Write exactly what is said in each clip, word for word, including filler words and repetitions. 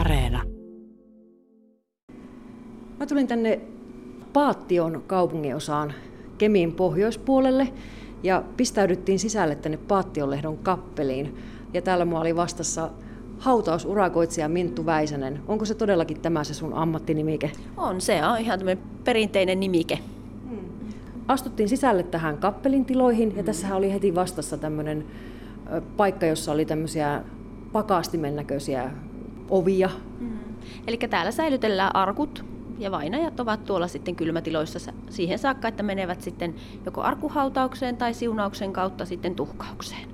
Areena. Mä tulin tänne Paattion kaupunginosaan Kemin pohjoispuolelle ja pistäydyttiin sisälle tänne Paattionlehdon kappeliin. Ja täällä mua oli vastassa hautausurakoitsija Minttu Väisänen. Onko se todellakin tämä se sun ammattinimike? On, se on ihan tämmöinen perinteinen nimike. Hmm. Astuttiin sisälle tähän kappelin tiloihin ja hmm. tässähän oli heti vastassa tämmöinen paikka, jossa oli tämmöisiä pakastimen näköisiä ovia. Hmm. Eli täällä säilytellään arkut ja vainajat ovat tuolla sitten kylmätiloissa siihen saakka, että menevät sitten joko arkuhautaukseen tai siunauksen kautta sitten tuhkaukseen.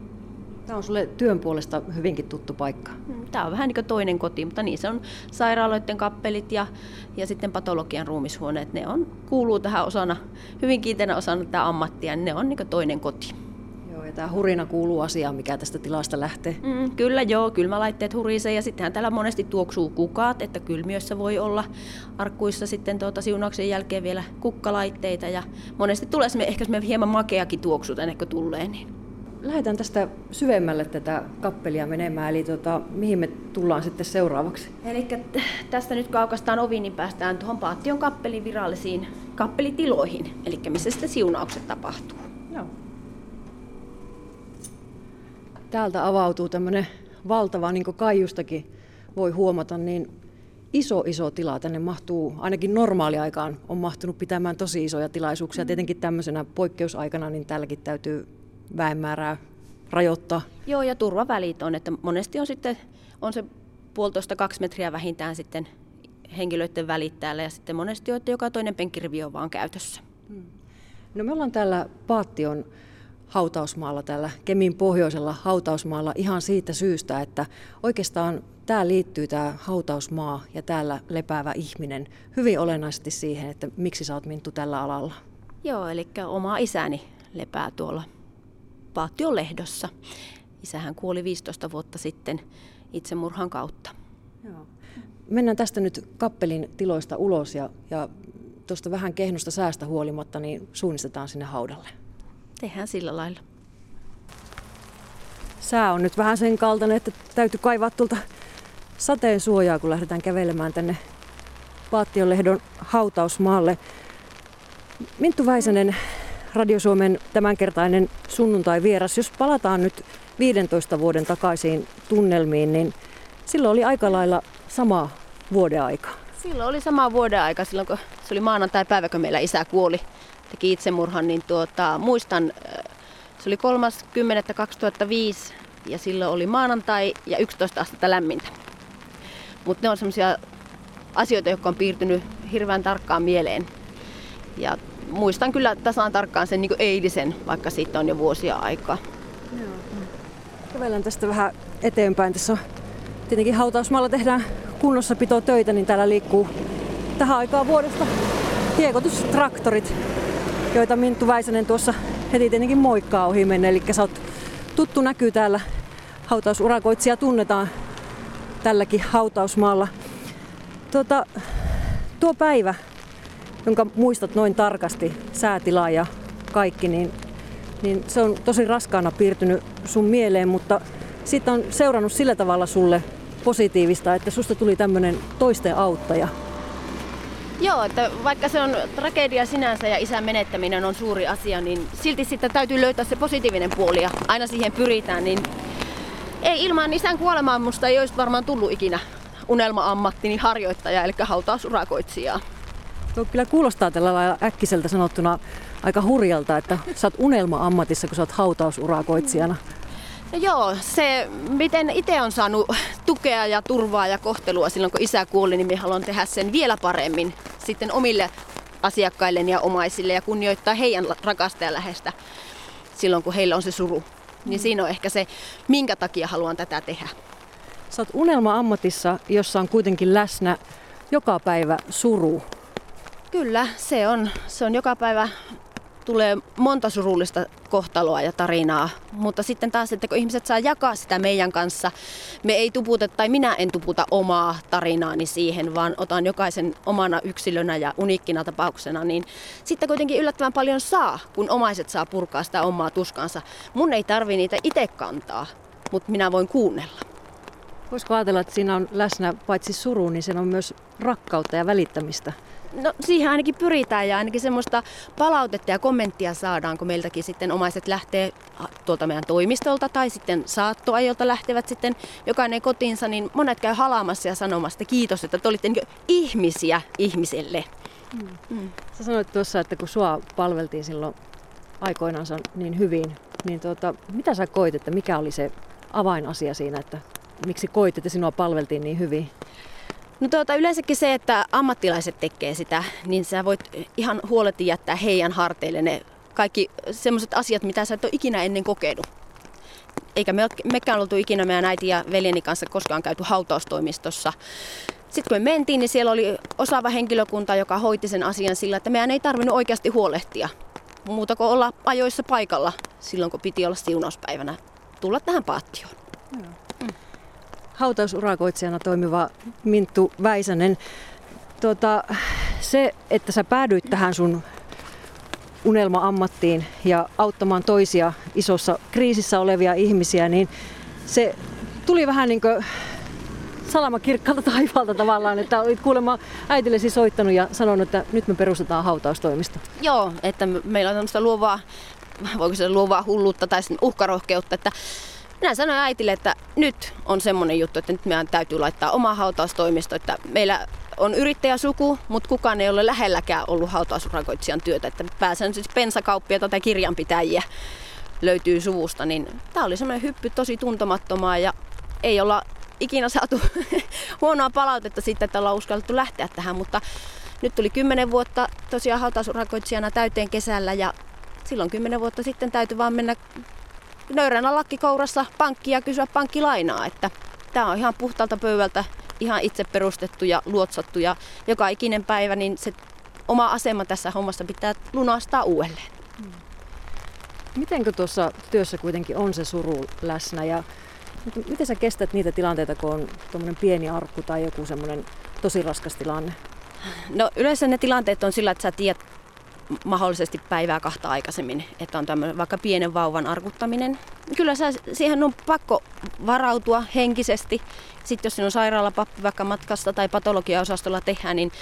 Tämä on sulle työn puolesta hyvinkin tuttu paikka. Tämä on vähän niin kuin toinen koti, mutta niissä on sairaaloiden kappelit ja, ja sitten patologian ruumishuoneet. Ne on, kuuluu tähän osana, hyvin kiinteänä osana tätä ammattia, niin ne on niin kuin toinen koti. Joo, ja tämä hurina kuuluu asiaan, mikä tästä tilasta lähtee. Mm, kyllä joo, kylmälaitteet hurisee ja sittenhän täällä monesti tuoksuu kukat, että kylmiössä voi olla arkkuissa sitten tuota siunauksen jälkeen vielä kukkalaitteita. Ja monesti tulee ehkä hieman makeakin tuoksu tänne, kun tulee niin. Lähdetään tästä syvemmälle tätä kappelia menemään, eli tota, mihin me tullaan sitten seuraavaksi? Eli tästä nyt kun aukaistaan ovi, niin päästään tuohon Paattion kappelin virallisiin kappelitiloihin, eli missä sitten siunaukset tapahtuu. Joo. Täältä avautuu tämmöinen valtava, niin kuin Kaijustakin voi huomata, niin iso iso tila. Tänne mahtuu, ainakin normaaliaikaan on mahtunut pitämään tosi isoja tilaisuuksia. Mm. Tietenkin tämmöisenä poikkeusaikana, niin täälläkin täytyy väenmäärää rajoittaa. Joo, ja turvavälit on, että monesti on sitten on se puolitoista kaksi metriä vähintään sitten henkilöiden välit täällä, ja sitten monesti on, että joka toinen penkkirivi on vaan käytössä. Hmm. No me ollaan täällä Paattion hautausmaalla, täällä Kemin pohjoisella hautausmaalla ihan siitä syystä, että oikeastaan tää liittyy tää hautausmaa ja täällä lepäävä ihminen hyvin olennaisesti siihen, että miksi sä oot Minttu tällä alalla. Joo, eli oma isäni lepää tuolla Paattionlehdossa. Isähän kuoli viisitoista vuotta sitten itsemurhan kautta. Joo. Mennään tästä nyt kappelin tiloista ulos ja, ja tuosta vähän kehnosta säästä huolimatta niin suunnistetaan sinne haudalle. Tehdään sillä lailla. Sää on nyt vähän sen kaltainen, että täytyy kaivaa tuolta sateen suojaa, kun lähdetään kävelemään tänne Paattionlehdon hautausmaalle. Minttu Väisänen, Radio Suomen tämänkertainen sunnuntai-vieras. Jos palataan nyt viidentoista vuoden takaisiin tunnelmiin, niin silloin oli aika lailla sama vuodenaika. Silloin oli sama vuodenaika, silloin kun se oli maanantai-päivä, kun meillä isä kuoli, teki itsemurhan, niin tuota, muistan, se oli kolmaskymmenes toukokuuta kaksituhattaviisi ja silloin oli maanantai ja yksitoista astetta lämmintä. Mutta ne on sellaisia asioita, jotka on piirtynyt hirveän tarkkaan mieleen. Ja muistan kyllä tasan tarkkaan sen niin kuin eilisen, vaikka siitä on jo vuosia aikaa. Joo. Kävellään tästä vähän eteenpäin. Tässä on tietenkin hautausmaalla tehdään kunnossapitotöitä, niin täällä liikkuu tähän aikaan vuodesta hiekoitustraktorit, joita Minttu Väisänen tuossa heti tietenkin moikkaa ohi menne. Eli sä oot tuttu näkyy täällä. Hautausurakoitsija tunnetaan tälläkin hautausmaalla. Tuota, tuo päivä, jonka muistat noin tarkasti, säätila ja kaikki, niin, niin se on tosi raskaana piirtynyt sun mieleen, mutta siitä on seurannut sillä tavalla sulle positiivista, että susta tuli tämmöinen toisten auttaja. Joo, että vaikka se on tragedia sinänsä ja isän menettäminen on suuri asia, niin silti sitä täytyy löytää se positiivinen puoli ja aina siihen pyritään. Niin ei ilman isän kuolemaa musta ei olisi varmaan tullut ikinä unelma-ammattini harjoittaja, eli hautausurakoitsijaa. Tuo kyllä kuulostaa tällä lailla äkkiseltä sanottuna aika hurjalta, että sä oot unelma-ammatissa, kun sä oot hautausurakoitsijana. No joo, se miten itse on saanut tukea ja turvaa ja kohtelua silloin, kun isä kuoli, niin minä haluan tehdä sen vielä paremmin sitten omille asiakkailleen ja omaisille ja kunnioittaa heidän rakasta ja läheistä silloin, kun heillä on se suru. Mm. Niin siinä on ehkä se, minkä takia haluan tätä tehdä. Sä oot unelma-ammatissa, jossa on kuitenkin läsnä joka päivä suru. Kyllä, se on. Se on joka päivä, tulee monta surullista kohtaloa ja tarinaa, mutta sitten taas, että kun ihmiset saa jakaa sitä meidän kanssa, me ei tuputa tai minä en tuputa omaa tarinaani siihen, vaan otan jokaisen omana yksilönä ja uniikkina tapauksena, niin sitten kuitenkin yllättävän paljon saa, kun omaiset saa purkaa sitä omaa tuskansa. Mun ei tarvi niitä itse kantaa, mutta minä voin kuunnella. Voisiko ajatella, että siinä on läsnä paitsi suru, niin sen on myös rakkautta ja välittämistä? No siihen ainakin pyritään ja ainakin semmoista palautetta ja kommenttia saadaan, kun meiltäkin sitten omaiset lähtee tuolta meidän toimistolta tai sitten saattoajolta lähtevät sitten jokainen kotiinsa, niin monet käy halaamassa ja sanomassa kiitos, että te olitte niin kuin ihmisiä ihmiselle. Mm. Mm. Sä sanoit tuossa, että kun sua palveltiin silloin aikoinaan niin hyvin, niin tuota, mitä sä koit, että mikä oli se avainasia siinä, että miksi koit, että sinua palveltiin niin hyvin? No tuota, yleensäkin se, että ammattilaiset tekee sitä, niin sä voit ihan huoleti jättää heidän harteille ne kaikki semmoiset asiat, mitä sä et ole ikinä ennen kokenut. Eikä me, mekään oltu ikinä meidän äiti ja veljeni kanssa koskaan käyty hautaustoimistossa. Sitten kun me mentiin, niin siellä oli osaava henkilökunta, joka hoiti sen asian sillä, että meidän ei tarvinnut oikeasti huolehtia. Muuta kuin olla ajoissa paikalla silloin, kun piti olla siunauspäivänä. Tulla tähän Paattioon. Mm. Hautausurakoitsijana toimiva Minttu Väisänen. Tuota, se, että sä päädyit tähän sun unelma-ammattiin ja auttamaan toisia isossa kriisissä olevia ihmisiä, niin se tuli vähän niin kuin salama kirkkaalta taivaalta tavallaan, että olit kuulemma äitillesi soittanut ja sanonut, että nyt me perustetaan hautaustoimisto. Joo, että meillä on tämmöistä luovaa, voiko se luovaa hulluutta tai uhkarohkeutta, että minä sanoin äitille, että nyt on semmoinen juttu, että nyt meidän täytyy laittaa oma hautaustoimisto, että meillä on yrittäjäsuku, mutta kukaan ei ole lähelläkään ollut hautausurakoitsijan työtä, että pääsääntöisesti pensakauppia tai kirjanpitäjiä löytyy suvusta, niin tämä oli semmoinen hyppy tosi tuntemattomaa ja ei olla ikinä saatu huonoa palautetta siitä, että ollaan uskallettu lähteä tähän, mutta nyt tuli kymmenen vuotta tosiaan hautausurakoitsijana täyteen kesällä ja silloin kymmenen vuotta sitten täytyy vaan mennä nöyränä lakkikourassa pankkiin ja kysyä pankkilainaa, että tämä on ihan puhtaalta pöydältä ihan itse perustettu ja luotsattu ja joka ikinen päivä niin se oma asema tässä hommassa pitää lunastaa uudelleen. Mitenkö tuossa työssä kuitenkin on se suru läsnä ja miten sä kestät niitä tilanteita, kun on tuommoinen pieni arkku tai joku semmoinen tosi raskas tilanne? No yleensä ne tilanteet on sillä, että sä tiedät mahdollisesti päivää kahta aikaisemmin, että on tämmöinen vaikka pienen vauvan arkuttaminen. Kyllä sä, siihen on pakko varautua henkisesti. Sitten jos siinä on sairaalapappi vaikka matkasta tai patologiaosastolla tehdään, niin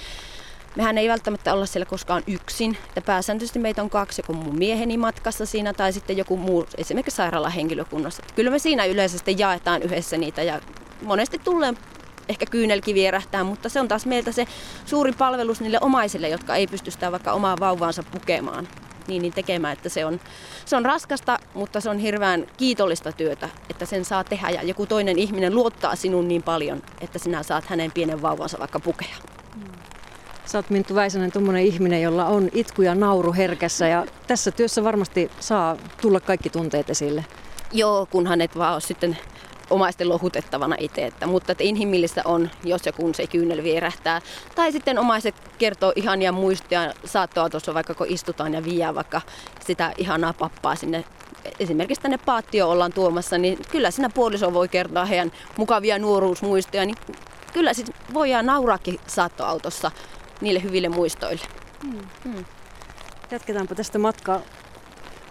mehän ei välttämättä olla siellä koskaan yksin. Ja pääsääntöisesti meitä on kaksi, joku mun mieheni matkassa siinä tai sitten joku muu, esimerkiksi sairaalahenkilökunnassa. Kyllä me siinä yleensä sitten jaetaan yhdessä niitä ja monesti tulee ehkä kyynelki vierähtää, mutta se on taas meiltä se suuri palvelus niille omaisille, jotka ei pysty sitä vaikka omaa vauvaansa pukemaan niin, niin tekemään. Että se, on, se on raskasta, mutta se on hirveän kiitollista työtä, että sen saa tehdä ja joku toinen ihminen luottaa sinun niin paljon, että sinä saat hänen pienen vauvansa vaikka pukea. Sä oot Minttu Väisänen tommonen ihminen, jolla on itku ja nauru herkässä ja tässä työssä varmasti saa tulla kaikki tunteet esille. Joo, kunhan et vaan ole sitten omaisten lohutettavana itse, että, mutta että inhimillistä on, jos ja kun se kyynel vierähtää. Tai sitten omaiset kertoo ihania muistoja saattoautossa, vaikka kun istutaan ja viiää vaikka sitä ihanaa pappaa sinne. Esimerkiksi tänne Paattioon ollaan tuomassa, niin kyllä siinä puoliso voi kertoa heidän mukavia nuoruusmuistoja, niin kyllä sit voidaan nauraakin saattoautossa niille hyville muistoille. Hmm. Hmm. Jatketaanpa tästä matkaa.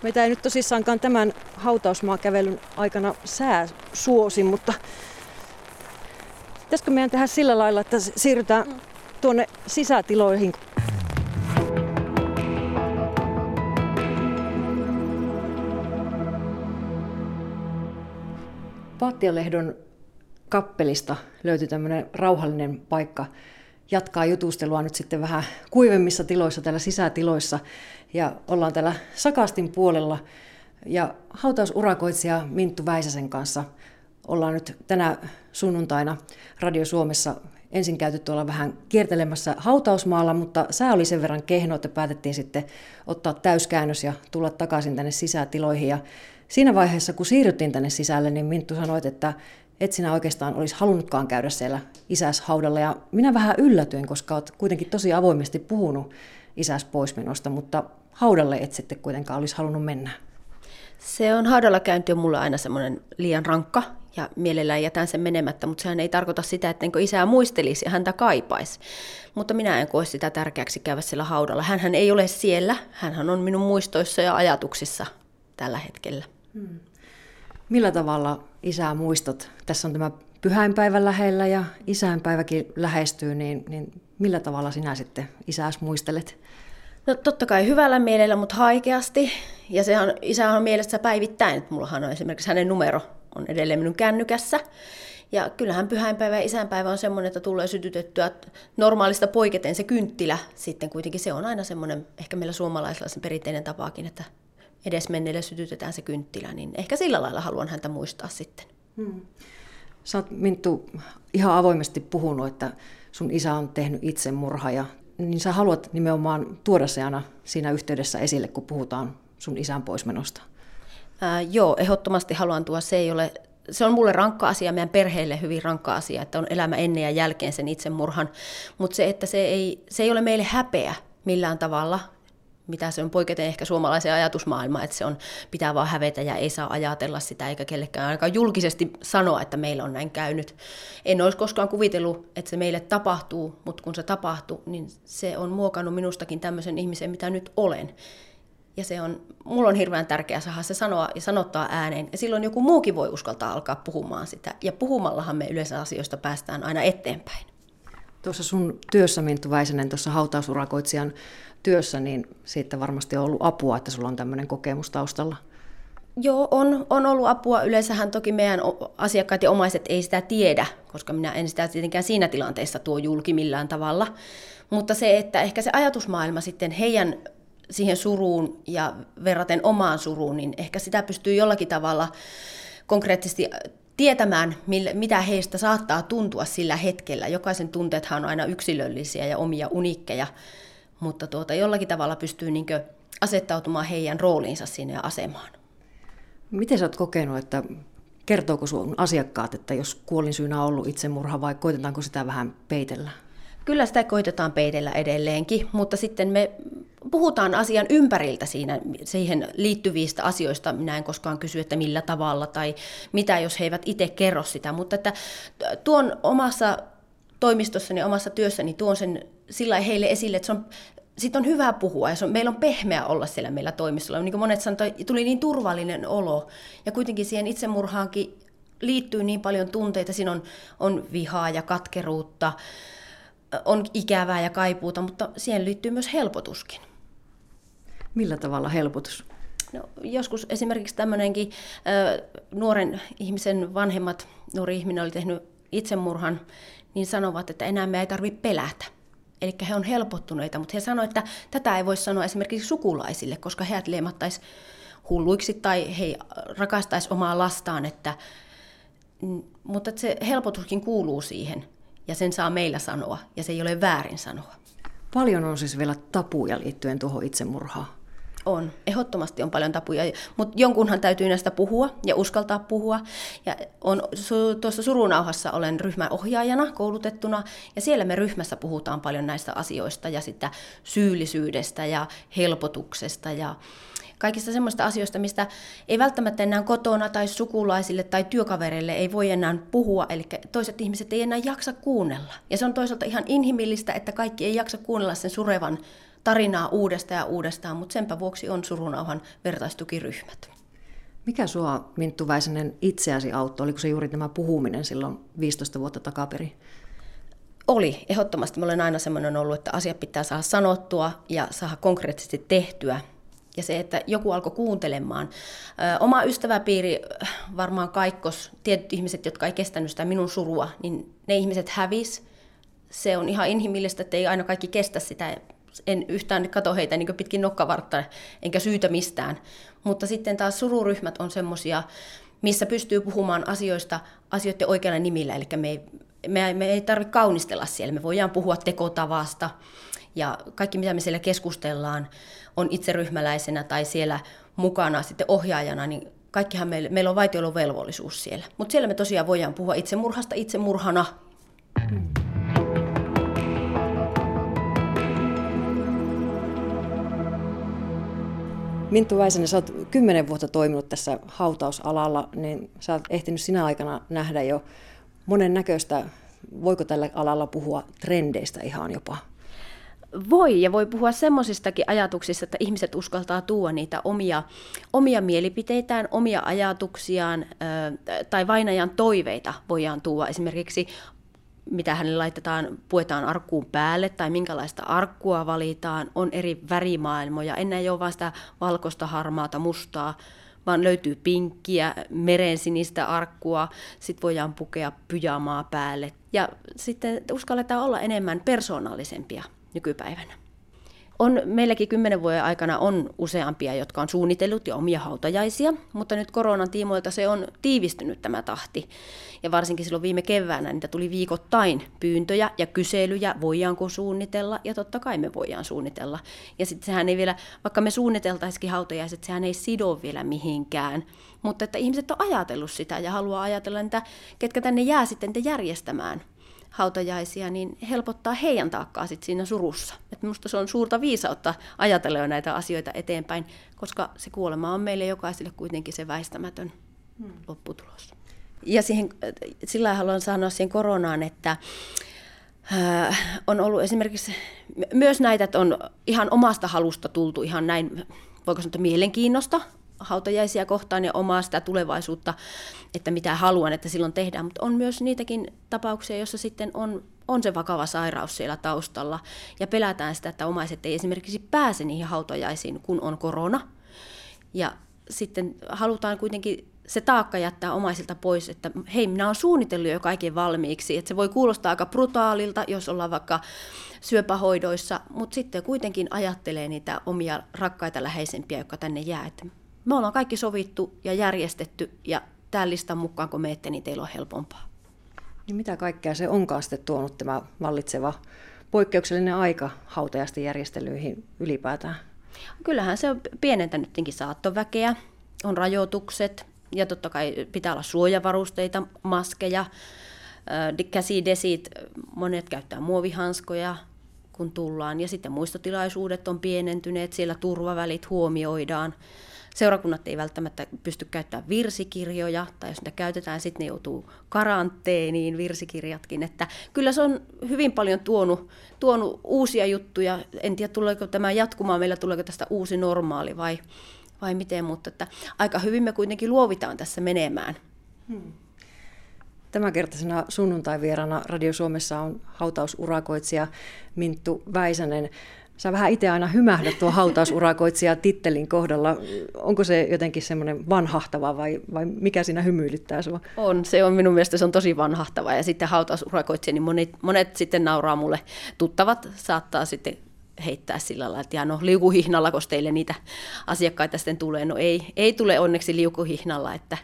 Meitä ei nyt tosissaankaan tämän hautausmaakävelyn aikana sää suosi, mutta pitäisikö meidän tehdä sillä lailla, että siirrytään tuonne sisätiloihin? Paattionlehdon kappelista löytyi tämmöinen rauhallinen paikka jatkaa jutustelua nyt sitten vähän kuivemmissa tiloissa, täällä sisätiloissa. Ja ollaan täällä Sakastin puolella ja hautausurakoitsija Minttu Väisäsen kanssa ollaan nyt tänä sunnuntaina Radio Suomessa ensin käyty tuolla vähän kiertelemässä hautausmaalla, mutta sää oli sen verran kehno, että päätettiin sitten ottaa täyskäännös ja tulla takaisin tänne sisätiloihin. Ja siinä vaiheessa, kun siirryttiin tänne sisälle, niin Minttu sanoi, että et sinä oikeastaan olisi halunnutkaan käydä siellä isäs haudalla. Ja minä vähän yllätyin, koska olet kuitenkin tosi avoimesti puhunut isäs poismenosta, mutta haudalle et sitten kuitenkaan olisi halunnut mennä. Se on haudalla käynti on mulla aina semmoinen liian rankka ja mielellään jätän sen menemättä, mutta sehän ei tarkoita sitä, ettenkö isää muistelisi ja häntä kaipaisi. Mutta minä en koe sitä tärkeäksi käydä siellä haudalla. Hänhän ei ole siellä, hänhän on minun muistoissa ja ajatuksissa tällä hetkellä. Hmm. Millä tavalla isää muistot? Tässä on tämä pyhäinpäivän lähellä ja isäinpäiväkin lähestyy, niin, niin millä tavalla sinä sitten isäs muistelet? No totta kai hyvällä mielellä, mutta haikeasti. Ja se on, isä on mielessä päivittäin. Mullahan on esimerkiksi hänen numero on edelleen minun kännykässä. Ja kyllähän pyhäinpäivä ja isänpäivä on semmoinen, että tulee sytytettyä normaalista poiketen se kynttilä. Sitten kuitenkin se on aina semmoinen, ehkä meillä suomalaisilla sen perinteinen tapaakin, että edesmenneelle sytytetään se kynttilä. Niin ehkä sillä lailla haluan häntä muistaa sitten. Hmm. Sä oot, Minttu, ihan avoimesti puhunut, että sun isä on tehnyt itsemurha ja niin sä haluat nimenomaan tuoda se aina siinä yhteydessä esille, kun puhutaan sun isän poismenosta. Ää, joo, ehdottomasti haluan tuoda. Se ei ole, se on mulle rankka asia, meidän perheelle hyvin rankka asia, että on elämä ennen ja jälkeen sen itsemurhan. Mutta se, että se ei, se ei ole meille häpeä millään tavalla, mitä se on poiketen ehkä suomalaisen ajatusmaailma, että se on, pitää vaan hävetä ja ei saa ajatella sitä, eikä kellekään ainakaan julkisesti sanoa, että meillä on näin käynyt. En olisi koskaan kuvitellut, että se meille tapahtuu, mutta kun se tapahtuu, niin se on muokannut minustakin tämmöisen ihmisen, mitä nyt olen. Ja se on, mulla on hirveän tärkeää saada se sanoa ja sanottaa ääneen, ja silloin joku muukin voi uskaltaa alkaa puhumaan sitä, ja puhumallahan me yleensä asioista päästään aina eteenpäin. Tuossa sun työssä, Minttu Väisänen, tuossa hautausurakoitsijan työssä, niin siitä varmasti on ollut apua, että sulla on tämmöinen kokemus taustalla. Joo, on, on ollut apua. Yleensähän toki meidän asiakkaat ja omaiset ei sitä tiedä, koska minä en sitä tietenkään siinä tilanteessa tuo julki millään tavalla. Mutta se, että ehkä se ajatusmaailma sitten heidän siihen suruun ja verraten omaan suruun, niin ehkä sitä pystyy jollakin tavalla konkreettisesti tietämään, mitä heistä saattaa tuntua sillä hetkellä. Jokaisen tunteethan on aina yksilöllisiä ja omia uniikkeja, mutta tuota, jollakin tavalla pystyy niinkö asettautumaan heidän rooliinsa sinne ja asemaan. Miten sä oot kokenut, että kertooko sun asiakkaat, että jos kuolinsyynä on ollut itsemurha vai koitetaanko sitä vähän peitellä? Kyllä sitä koitetaan peitellä edelleenkin, mutta sitten me puhutaan asian ympäriltä siinä, siihen liittyvistä asioista. Minä en koskaan kysy, että millä tavalla tai mitä, jos he eivät itse kerro sitä. Mutta että tuon omassa toimistossani, omassa työssäni tuon sen sillä heille esille, että se on, sit on hyvä puhua. Ja se on, meillä on pehmeä olla siellä meillä toimistolla. Niin kuin monet sanoi, tuli niin turvallinen olo. Ja kuitenkin siihen itsemurhaankin liittyy niin paljon tunteita. Siinä on, on vihaa ja katkeruutta. On ikävää ja kaipuuta, mutta siihen liittyy myös helpotuskin. Millä tavalla helpotus? No, joskus esimerkiksi tämmöinenkin äh, nuoren ihmisen vanhemmat, nuori ihminen oli tehnyt itsemurhan, niin sanovat, että enää me ei tarvitse pelätä. Eli he on helpottuneita, mutta he sanoivat, että tätä ei voi sanoa esimerkiksi sukulaisille, koska heidät leimattaisi hulluiksi tai he rakastaisi omaa lastaan. Että, mutta että se helpotuskin kuuluu siihen. Ja sen saa meillä sanoa, ja se ei ole väärin sanoa. Paljon on siis vielä tabuja liittyen tuohon itsemurhaan. On, ehdottomasti on paljon tabuja, mutta jonkunhan täytyy näistä puhua ja uskaltaa puhua. Ja on, tuossa Surunauhassa olen ryhmäohjaajana koulutettuna, ja siellä me ryhmässä puhutaan paljon näistä asioista, ja sitä syyllisyydestä ja helpotuksesta ja kaikista semmoista asioista, mistä ei välttämättä enää kotona tai sukulaisille tai työkavereille ei voi enää puhua, eli toiset ihmiset ei enää jaksa kuunnella. Ja se on toisaalta ihan inhimillistä, että kaikki ei jaksa kuunnella sen surevan tarinaa uudestaan ja uudestaan, mutta senpä vuoksi on Surunauhan vertaistukiryhmät. Mikä sua, Minttu Väisänen, itseäsi auttoi? Oliko se juuri tämä puhuminen silloin viisitoista vuotta takaperin? Oli, ehdottomasti. Mä olen aina semmoinen ollut, että asiat pitää saada sanottua ja saada konkreettisesti tehtyä. Ja se, että joku alkoi kuuntelemaan. Oma ystäväpiiri varmaan kaikkos, tietyt ihmiset, jotka ei kestänyt sitä minun surua, niin ne ihmiset hävis. Se on ihan inhimillistä, että ei aina kaikki kestä sitä. En yhtään kato heitä niin pitkin nokkavartta, enkä syytä mistään. Mutta sitten taas sururyhmät on semmoisia, missä pystyy puhumaan asioista asioiden oikealla nimillä. Eli me ei, me, me ei tarvitse kaunistella siellä, me voidaan puhua tekotavasta. Ja kaikki, mitä me siellä keskustellaan, on itse ryhmäläisenä tai siellä mukana sitten ohjaajana, niin kaikkihan meillä, meillä on vaitiolovelvollisuus siellä. Mutta siellä me tosiaan voidaan puhua itsemurhasta itsemurhana. Hmm. Minttu Väisänen, sä oot kymmenen vuotta toiminut tässä hautausalalla, niin sä oot ehtinyt sinä aikana nähdä jo monen näköistä, voiko tällä alalla puhua trendeistä ihan jopa? voi ja voi puhua semmoisistakin ajatuksista, että ihmiset uskaltaa tuoda niitä omia, omia mielipiteitään, omia ajatuksiaan tai vainajan toiveita voidaan tuoda esimerkiksi mitä hänelle laitetaan, puetaan arkkuun päälle tai minkälaista arkkua valitaan, on eri värimaailmoja. Enää ei ole vain sitä valkoista, harmaata, mustaa, vaan löytyy pinkkiä, merensinistä arkkua, sitten voidaan pukea pyjamaa päälle. Ja sitten uskalletaan olla enemmän persoonallisempia nykypäivänä. On, meilläkin kymmenen vuoden aikana on useampia, jotka on suunnitellut ja omia hautajaisia, mutta nyt koronan tiimoilta se on tiivistynyt tämä tahti. Ja varsinkin silloin viime keväänä niitä tuli viikoittain pyyntöjä ja kyselyjä, voidaanko suunnitella, ja totta kai me voidaan suunnitella. Ja sitten sehän ei vielä, vaikka me suunniteltaisikin hautajaiset, sehän ei sido vielä mihinkään. Mutta että ihmiset on ajatellut sitä ja haluaa ajatella niitä, ketkä tänne jää sitten järjestämään hautajaisia, niin helpottaa heidän taakkaa sit siinä surussa. Et minusta se on suurta viisautta ajatella jo näitä asioita eteenpäin, koska se kuolema on meille jokaiselle kuitenkin se väistämätön hmm. lopputulos. Ja siihen, sillä haluan sanoa siihen koronaan, että äh, on ollut esimerkiksi myös näitä, että on ihan omasta halusta tultu ihan näin, voiko sanoa, mielenkiinnosta hautajaisia kohtaan ja omaa sitä tulevaisuutta, että mitä haluan, että silloin tehdään, mutta on myös niitäkin tapauksia, joissa sitten on, on se vakava sairaus siellä taustalla ja pelätään sitä, että omaiset ei esimerkiksi pääse niihin hautajaisiin, kun on korona. Ja sitten halutaan kuitenkin se taakka jättää omaisilta pois, että hei, minä olen suunnitellut jo kaiken valmiiksi, että se voi kuulostaa aika brutaalilta, jos ollaan vaikka syöpähoidoissa, mutta sitten kuitenkin ajattelee niitä omia rakkaita läheisempiä, jotka tänne jää, että me ollaan kaikki sovittu ja järjestetty, ja tämän listan mukaan, kun menette, niin teillä on helpompaa. Niin mitä kaikkea se onkaan sitten tuonut tämä vallitseva poikkeuksellinen aika hautajaisten järjestelyihin ylipäätään? Kyllähän se on pienentänyt tietenkin saattoväkeä, on rajoitukset, ja totta kai pitää olla suojavarusteita, maskeja, käsidesit, monet käyttää muovihanskoja, kun tullaan, ja sitten muistotilaisuudet on pienentyneet, siellä turvavälit huomioidaan. Seurakunnat ei välttämättä pysty käyttämään virsikirjoja, tai jos niitä käytetään, sitten ne joutuu karanteeniin virsikirjatkin. Että kyllä se on hyvin paljon tuonut, tuonut uusia juttuja. En tiedä, tuleeko tämä jatkumaan, meillä tuleeko tästä uusi normaali vai, vai miten, mutta että aika hyvin me kuitenkin luovitaan tässä menemään. Hmm. Tämänkertaisena sunnuntaivierana Radio Suomessa on hautausurakoitsija Minttu Väisänen. Sä vähän itse aina hymähdät tuo hautausurakoitsija tittelin kohdalla. Onko se jotenkin semmoinen vanhahtava vai, vai mikä siinä hymyilyttää sua? On, se on minun mielestä se on tosi vanhahtava. Ja sitten hautausurakoitsija, niin monet, monet sitten nauraa mulle. Tuttavat saattaa sitten heittää sillä lailla, että no liukuhihnalla, koska teille niitä asiakkaita sitten tulee. No ei, ei tule onneksi liukuhihnalla. Että,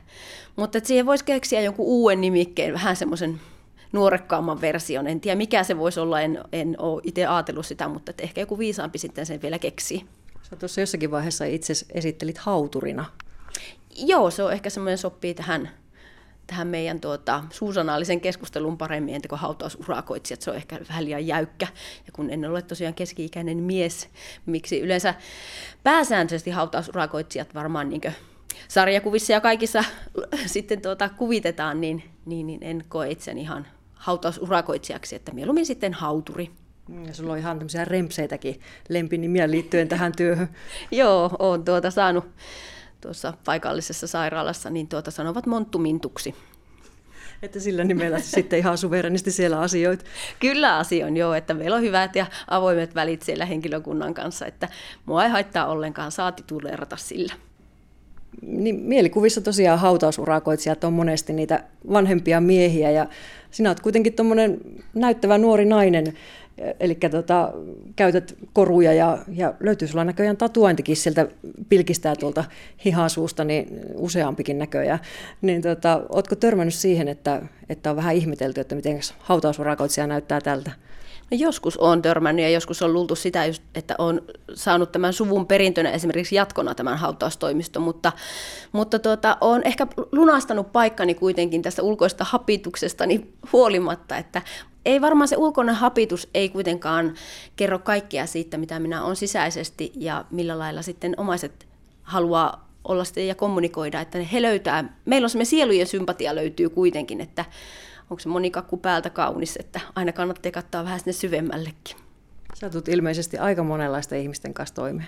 mutta että siihen voisi keksiä jonkun uuden nimikkeen, vähän semmoisen nuorekkaamman version. En tiedä, mikä se voisi olla, en, en ole itse ajatellut sitä, mutta että ehkä joku viisaampi sitten sen vielä keksii. Sä tuossa jossakin vaiheessa itse esittelit hauturina. Joo, se on ehkä semmoinen, sopii tähän, tähän meidän tuota, suusanallisen keskustelun paremmin, entä kun hautausurakoitsijat, se on ehkä vähän liian jäykkä. Ja kun en ole tosiaan keski-ikäinen mies, miksi yleensä pääsääntöisesti hautausurakoitsijat varmaan niin kuin sarjakuvissa ja kaikissa sitten tuota, kuvitetaan, niin, niin, niin en koe itseäni ihan hautausurakoitsijaksi, että mieluummin sitten hauturi. Ja sulla on ihan tämmöisiä rempseitäkin lempinimiä liittyen tähän työhön. Joo, olen tuota saanut tuossa paikallisessa sairaalassa, niin tuota sanovat monttumintuksi. Että sillä nimellä sitten ihan suverenisti siellä asioit. Kyllä asioin, joo, että meillä on hyvät ja avoimet välit siellä henkilökunnan kanssa, että mua ei haittaa ollenkaan, saati tulerata sillä. Niin, mielikuvissa tosiaan hautausurakoitsijat on monesti niitä vanhempia miehiä ja sinä olet kuitenkin tuommoinen näyttävä nuori nainen, eli tota, käytät koruja ja, ja löytyy sulla näköjään tatuointikin sieltä pilkistää tuolta hihasuusta, niin useampikin näköjään. Niin, tota, oletko törmännyt siihen, että, että on vähän ihmetelty, että miten hautausurakoitsija näyttää tältä? No joskus olen törmännyt ja joskus on luultu sitä, että olen saanut tämän suvun perintönä esimerkiksi jatkona tämän hautaustoimiston, mutta, mutta tuota, olen ehkä lunastanut paikkani kuitenkin tästä ulkoista hapituksestani huolimatta, että ei varmaan se ulkoinen hapitus ei kuitenkaan kerro kaikkea siitä, mitä minä olen sisäisesti ja millä lailla sitten omaiset haluaa olla sitten ja kommunikoida, että he löytää, meillä on semmoinen sielujen sympatia löytyy kuitenkin, että onko se monikakku päältä kaunis, että aina kannattaa katsoa vähän sinne syvemmällekin. Satut ilmeisesti aika monenlaisten ihmisten kanssa toimeen.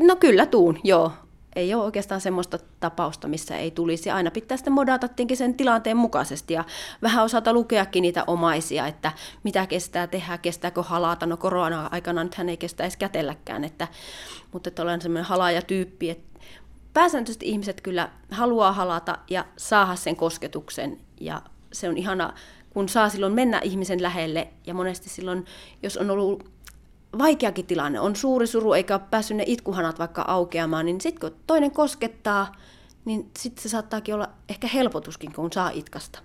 No kyllä tuun, joo. Ei ole oikeastaan semmoista tapausta, missä ei tulisi. Aina pitää sitten modatattiinkin sen tilanteen mukaisesti ja vähän osata lukeakin niitä omaisia, että mitä kestää tehdä, kestääkö halata. No korona-aikana nythän ei kestä edes kätelläkään, että, mutta että olen semmoinen halaajatyyppi. Että pääsääntöisesti ihmiset kyllä haluaa halata ja saada sen kosketuksen ja se on ihana, kun saa silloin mennä ihmisen lähelle ja monesti silloin, jos on ollut vaikeakin tilanne, on suuri suru eikä ole päässyt ne itkuhanat vaikka aukeamaan, niin sitten kun toinen koskettaa, niin sitten se saattaakin olla ehkä helpotuskin, kun saa itkasta.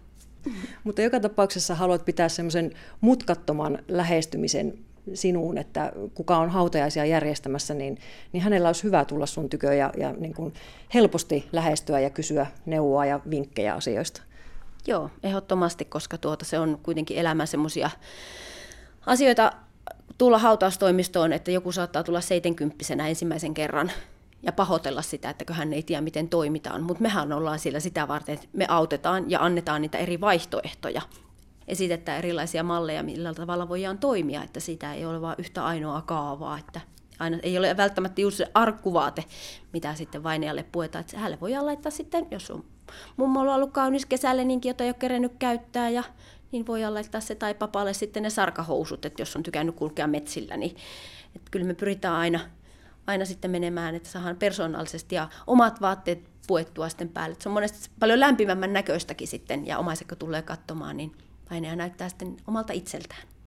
Mutta joka tapauksessa haluat pitää semmoisen mutkattoman lähestymisen sinuun, että kuka on hautajaisia järjestämässä, niin, niin hänellä olisi hyvä tulla sun tyköön ja, ja niin kuin helposti lähestyä ja kysyä neuvoa ja vinkkejä asioista. Joo, ehdottomasti, koska tuota, se on kuitenkin elämän semmoisia asioita, tulla hautaustoimistoon, että joku saattaa tulla seitsemänkymppisenä ensimmäisen kerran ja pahoitella sitä, että hän ei tiedä, miten toimitaan. Mutta mehän ollaan siellä sitä varten, että me autetaan ja annetaan niitä eri vaihtoehtoja. Esitetään erilaisia malleja, millä tavalla voidaan toimia, että siitä ei ole vain yhtä ainoa kaavaa. Että aina ei ole välttämättä juuri se arkkuvaate, mitä sitten vainajalle puetaan. Että hänelle voidaan laittaa sitten, jos on mummolla ollut kaunis kesällä, niinkin jota ei ole kerennyt käyttää ja niin voidaan laittaa se tai papalle sitten ne sarkahousut, että jos on tykännyt kulkea metsillä, niin että kyllä me pyritään aina, aina sitten menemään, että saadaan persoonallisesti ja omat vaatteet puettua sitten päälle. Se on monesti paljon lämpimämmän näköistäkin sitten, ja omaiset kun tulee katsomaan, niin aina näyttää sitten omalta itseltään.